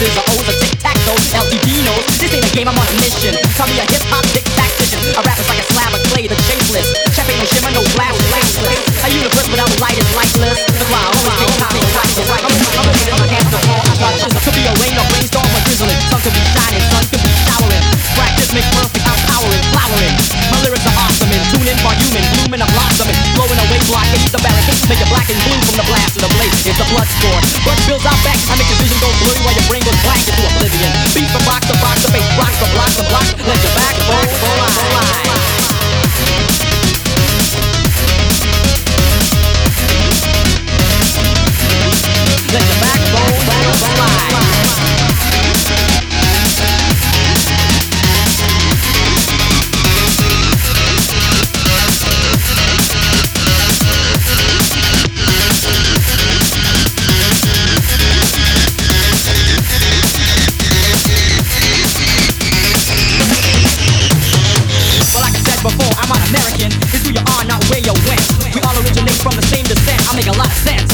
X's or O's or tic-tac-toes, LTDinos. This ain't a game, I'm on a mission. Call me a hip-hop dick tactician. A rapper's like a slab of clay, the shapeless. Chef ain't no shimmer, no flash, flashless. A universe without light is lightless. The cloud, always get caught, I'm a hit in my hands to all my lunches. Could be a rain or brainstorm or drizzling. Sun could be shining, sun could be showering. Practice makes perfect, I'm powering, flowering. My lyrics are awesome and tune in for human, blooming, I'm blossoming. Blowing away blockades, the barricades make it black and blue from the blast to the blaze. It's a blood sport, but builds out back. I make your vision go blurry while your brain goes black into oblivion. Beat from box to box, the face rocks from blocks to blocks. Let your back roll. Let your backbone Well, like I said before, I'm not American. It's who you are, not where you went. We all originate from the same descent. I make a lot of sense.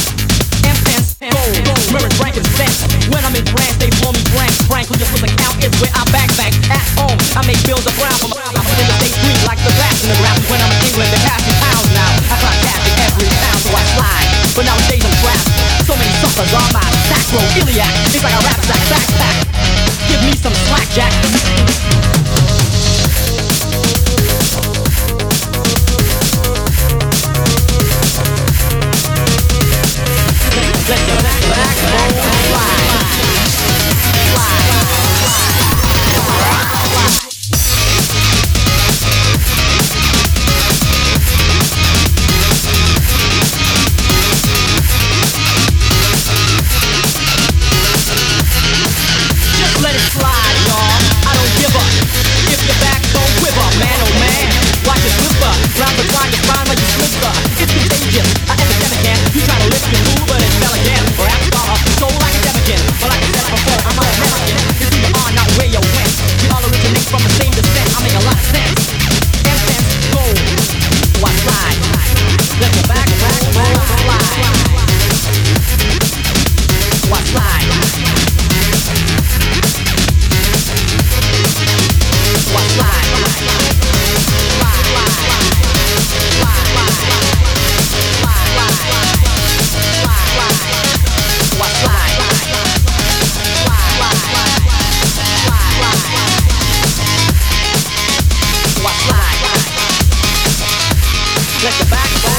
When I'm in France, they call me Frank. Who just was a count is where I backpack. At home, I make bills of brown from around. I'm in the state green like the grass in the ground. When I'm in England, they're passing pounds now. I try tapping every pound, so I slide. But nowadays I'm trapped. So many suckers are my sacroiliac. It's like a rap sack, backpack. Give me some slack, Jack. Let your backbone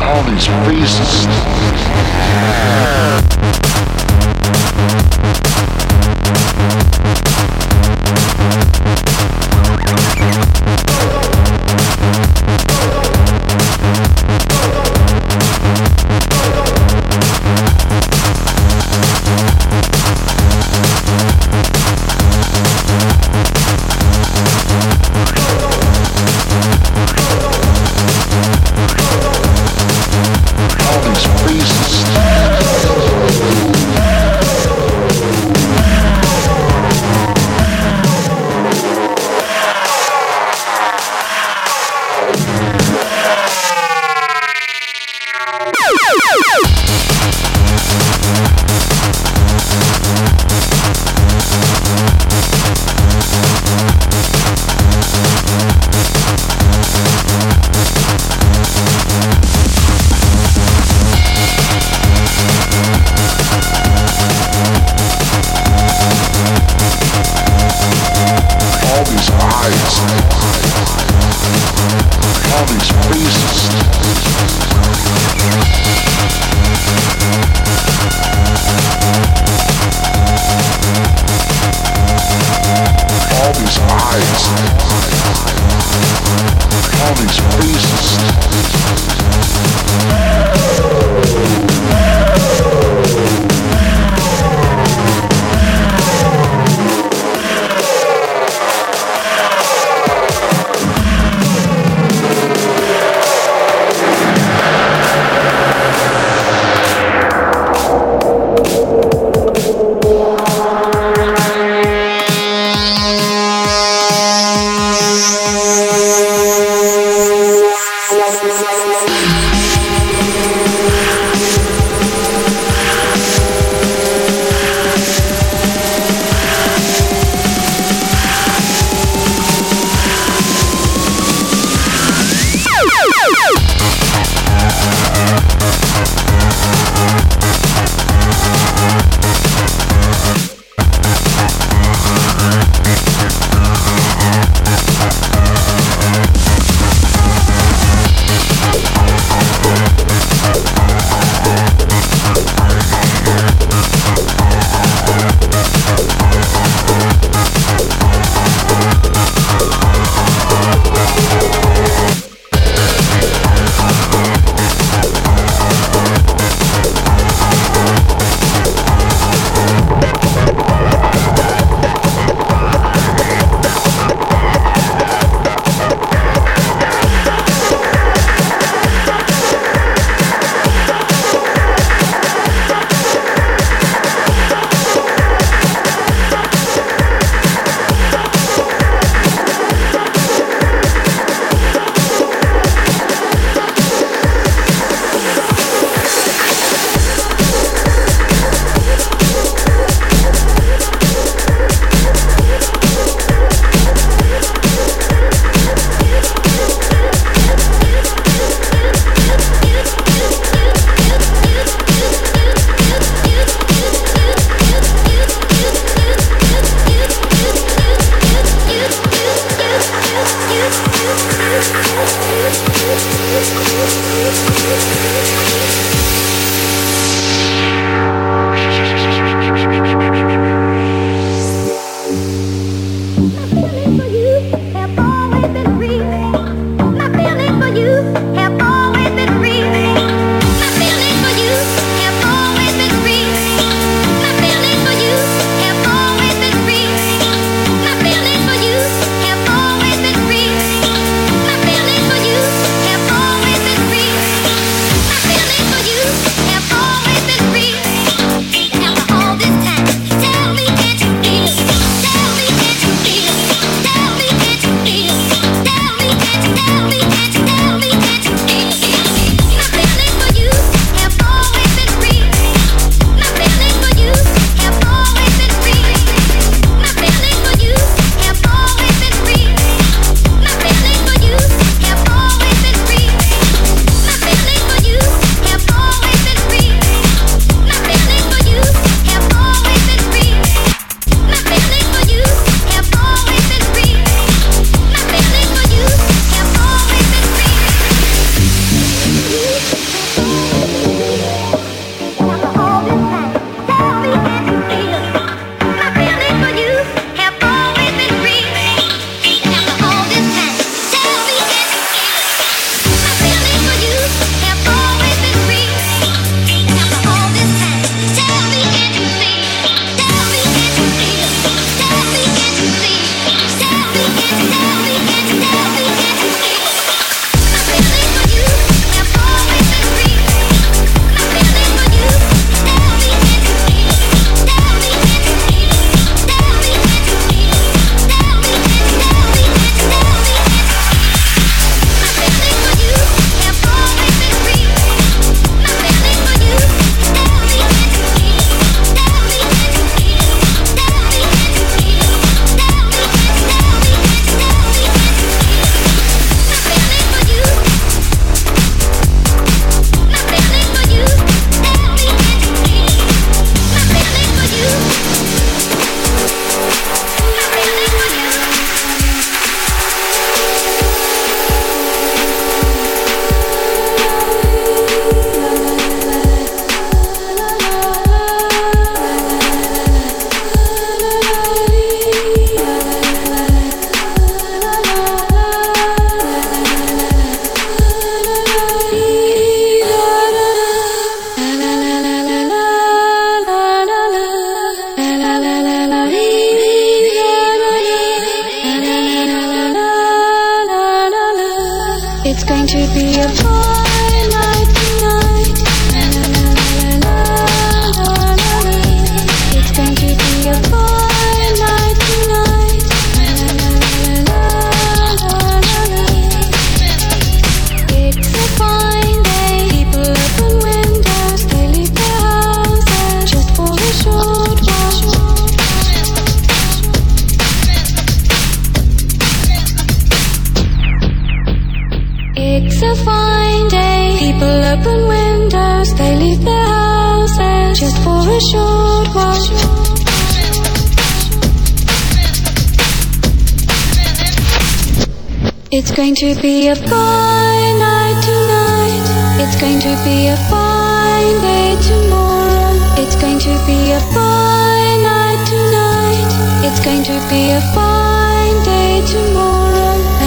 all these faces. to find it. People open windows, they leave their houses just for a short while. It's going to be a fine night tonight. It's going to be a fine day tomorrow. It's going to be a fine night tonight. It's going to be a fine day tomorrow. La,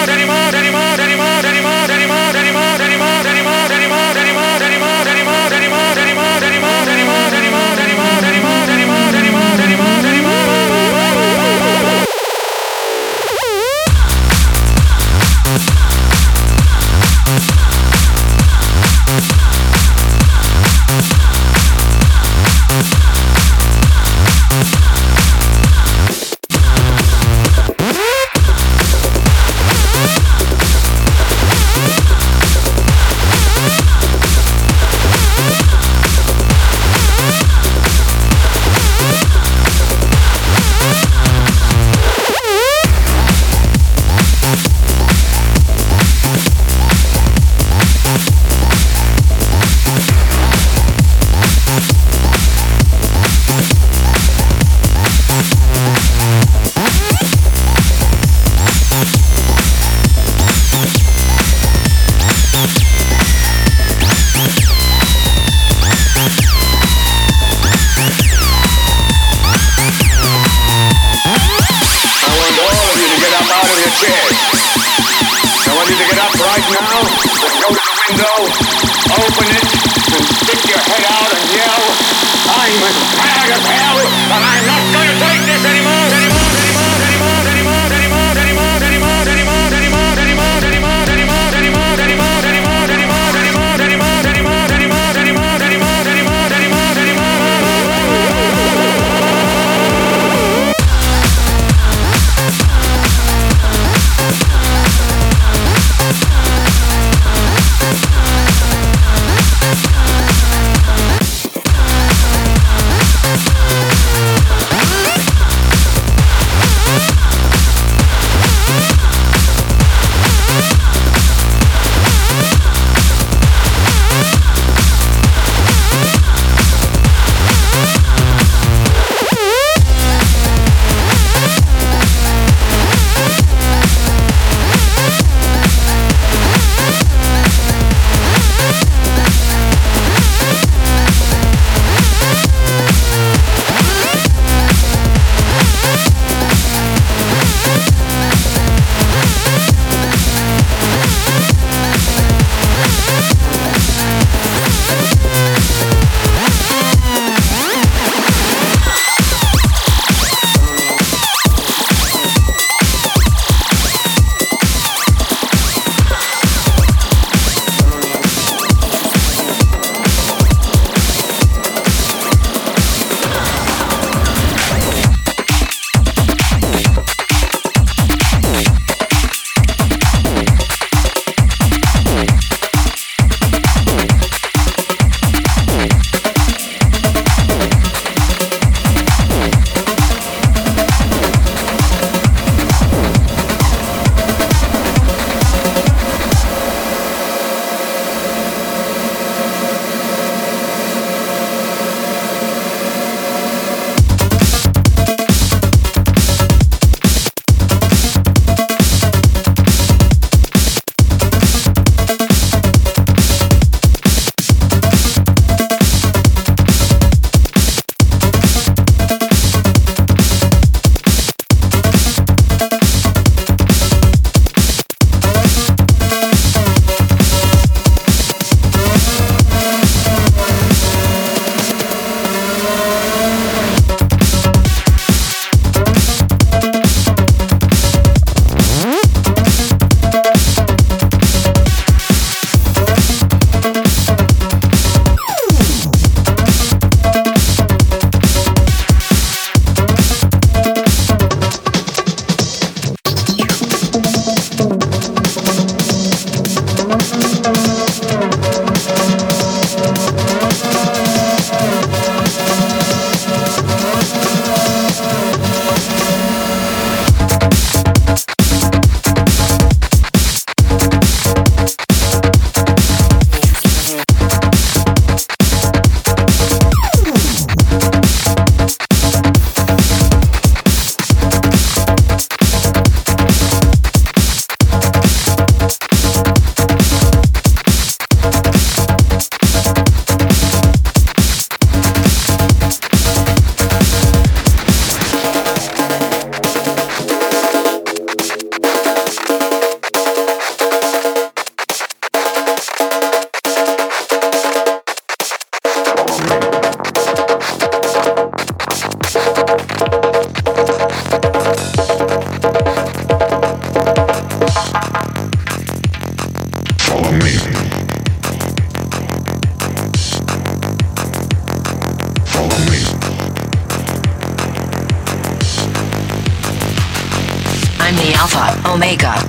open it, and stick your head out and yell, I'm tired of hell, and I'm not going to take this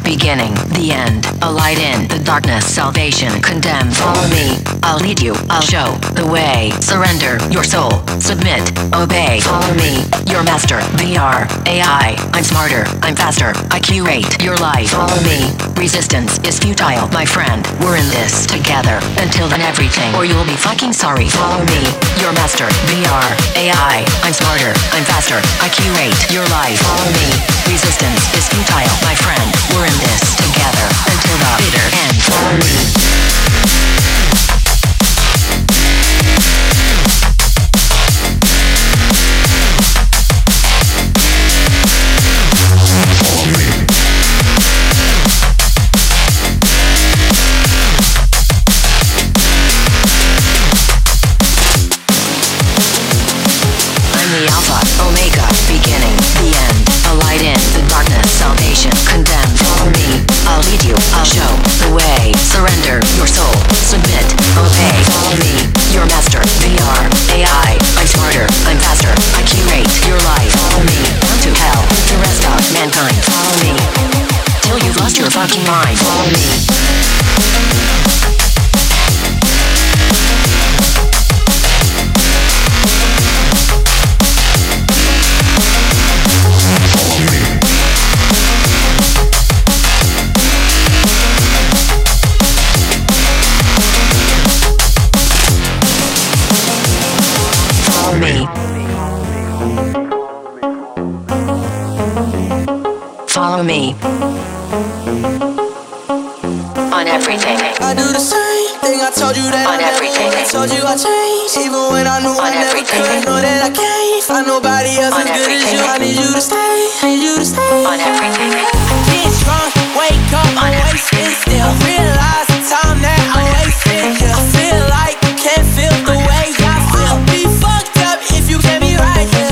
beginning, the end, a light in the darkness, salvation, condemned. Follow me, I'll lead you, I'll show the way. Surrender your soul, submit, obey. Follow me, your master, VR, AI. I'm smarter, I'm faster, I curate your life. Follow me, resistance is futile, my friend. We're in this together, until then everything, or you'll be fucking sorry. Follow me, your master, VR, AI. I'm smarter, I'm faster, I curate your life. Follow me, resistance is futile, my friend. We're in this together until the bitter end. Follow me. temptation, condemned for me. I'll lead you, I'll show the way. Surrender your soul, submit, obey. Follow me, your master. VR, AI, I'm smarter, I'm faster. I curate your life. Follow me, to hell, the rest of mankind. Follow me, till you've lost your fucking mind. Follow me. Follow me on everything. I do the same thing. I told you that on everything. I told you I changed, even when I knew I never could. I know that I can't find nobody else as good as you. I need you to stay. Need you to stay on everything. I get drunk, wake up, I'm wasted still. I realize the time that I'm wasting. I feel like you can't feel the way I feel. I'll be fucked up if you get me right here.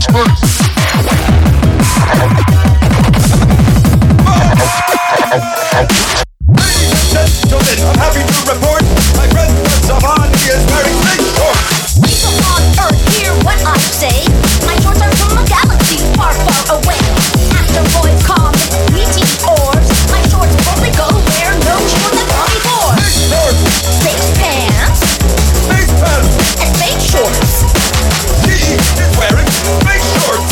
He's wearing space shorts.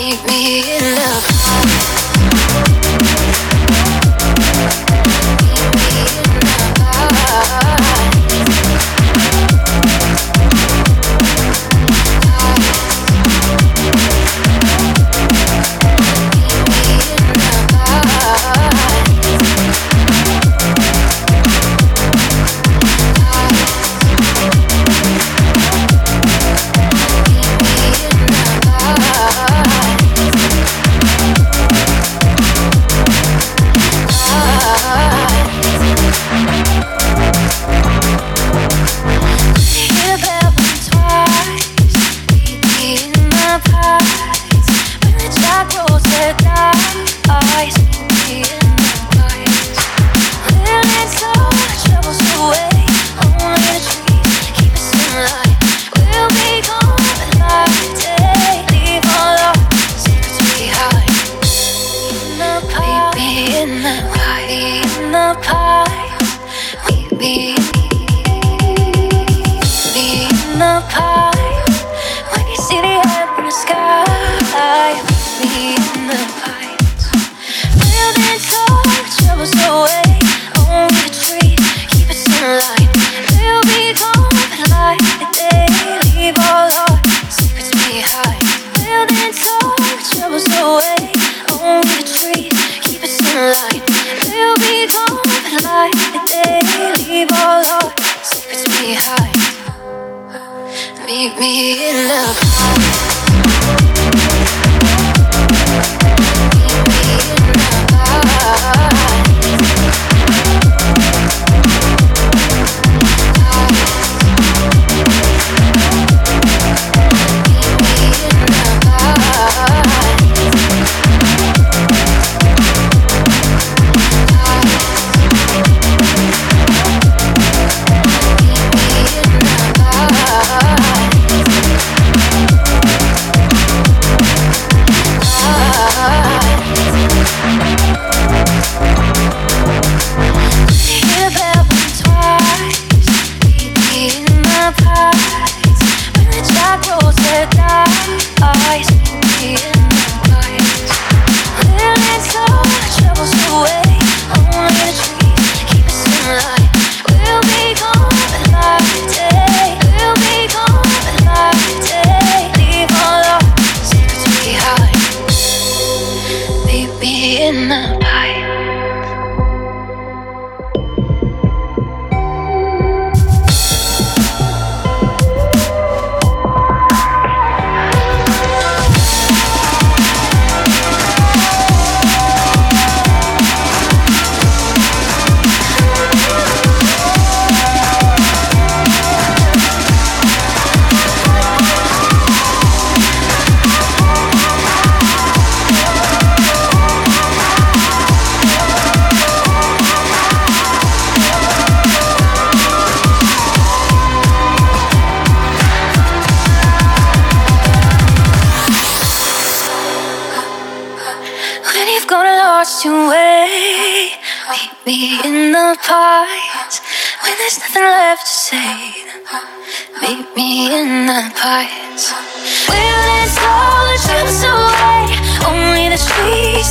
make me in love.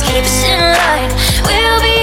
Keep us in line. We'll be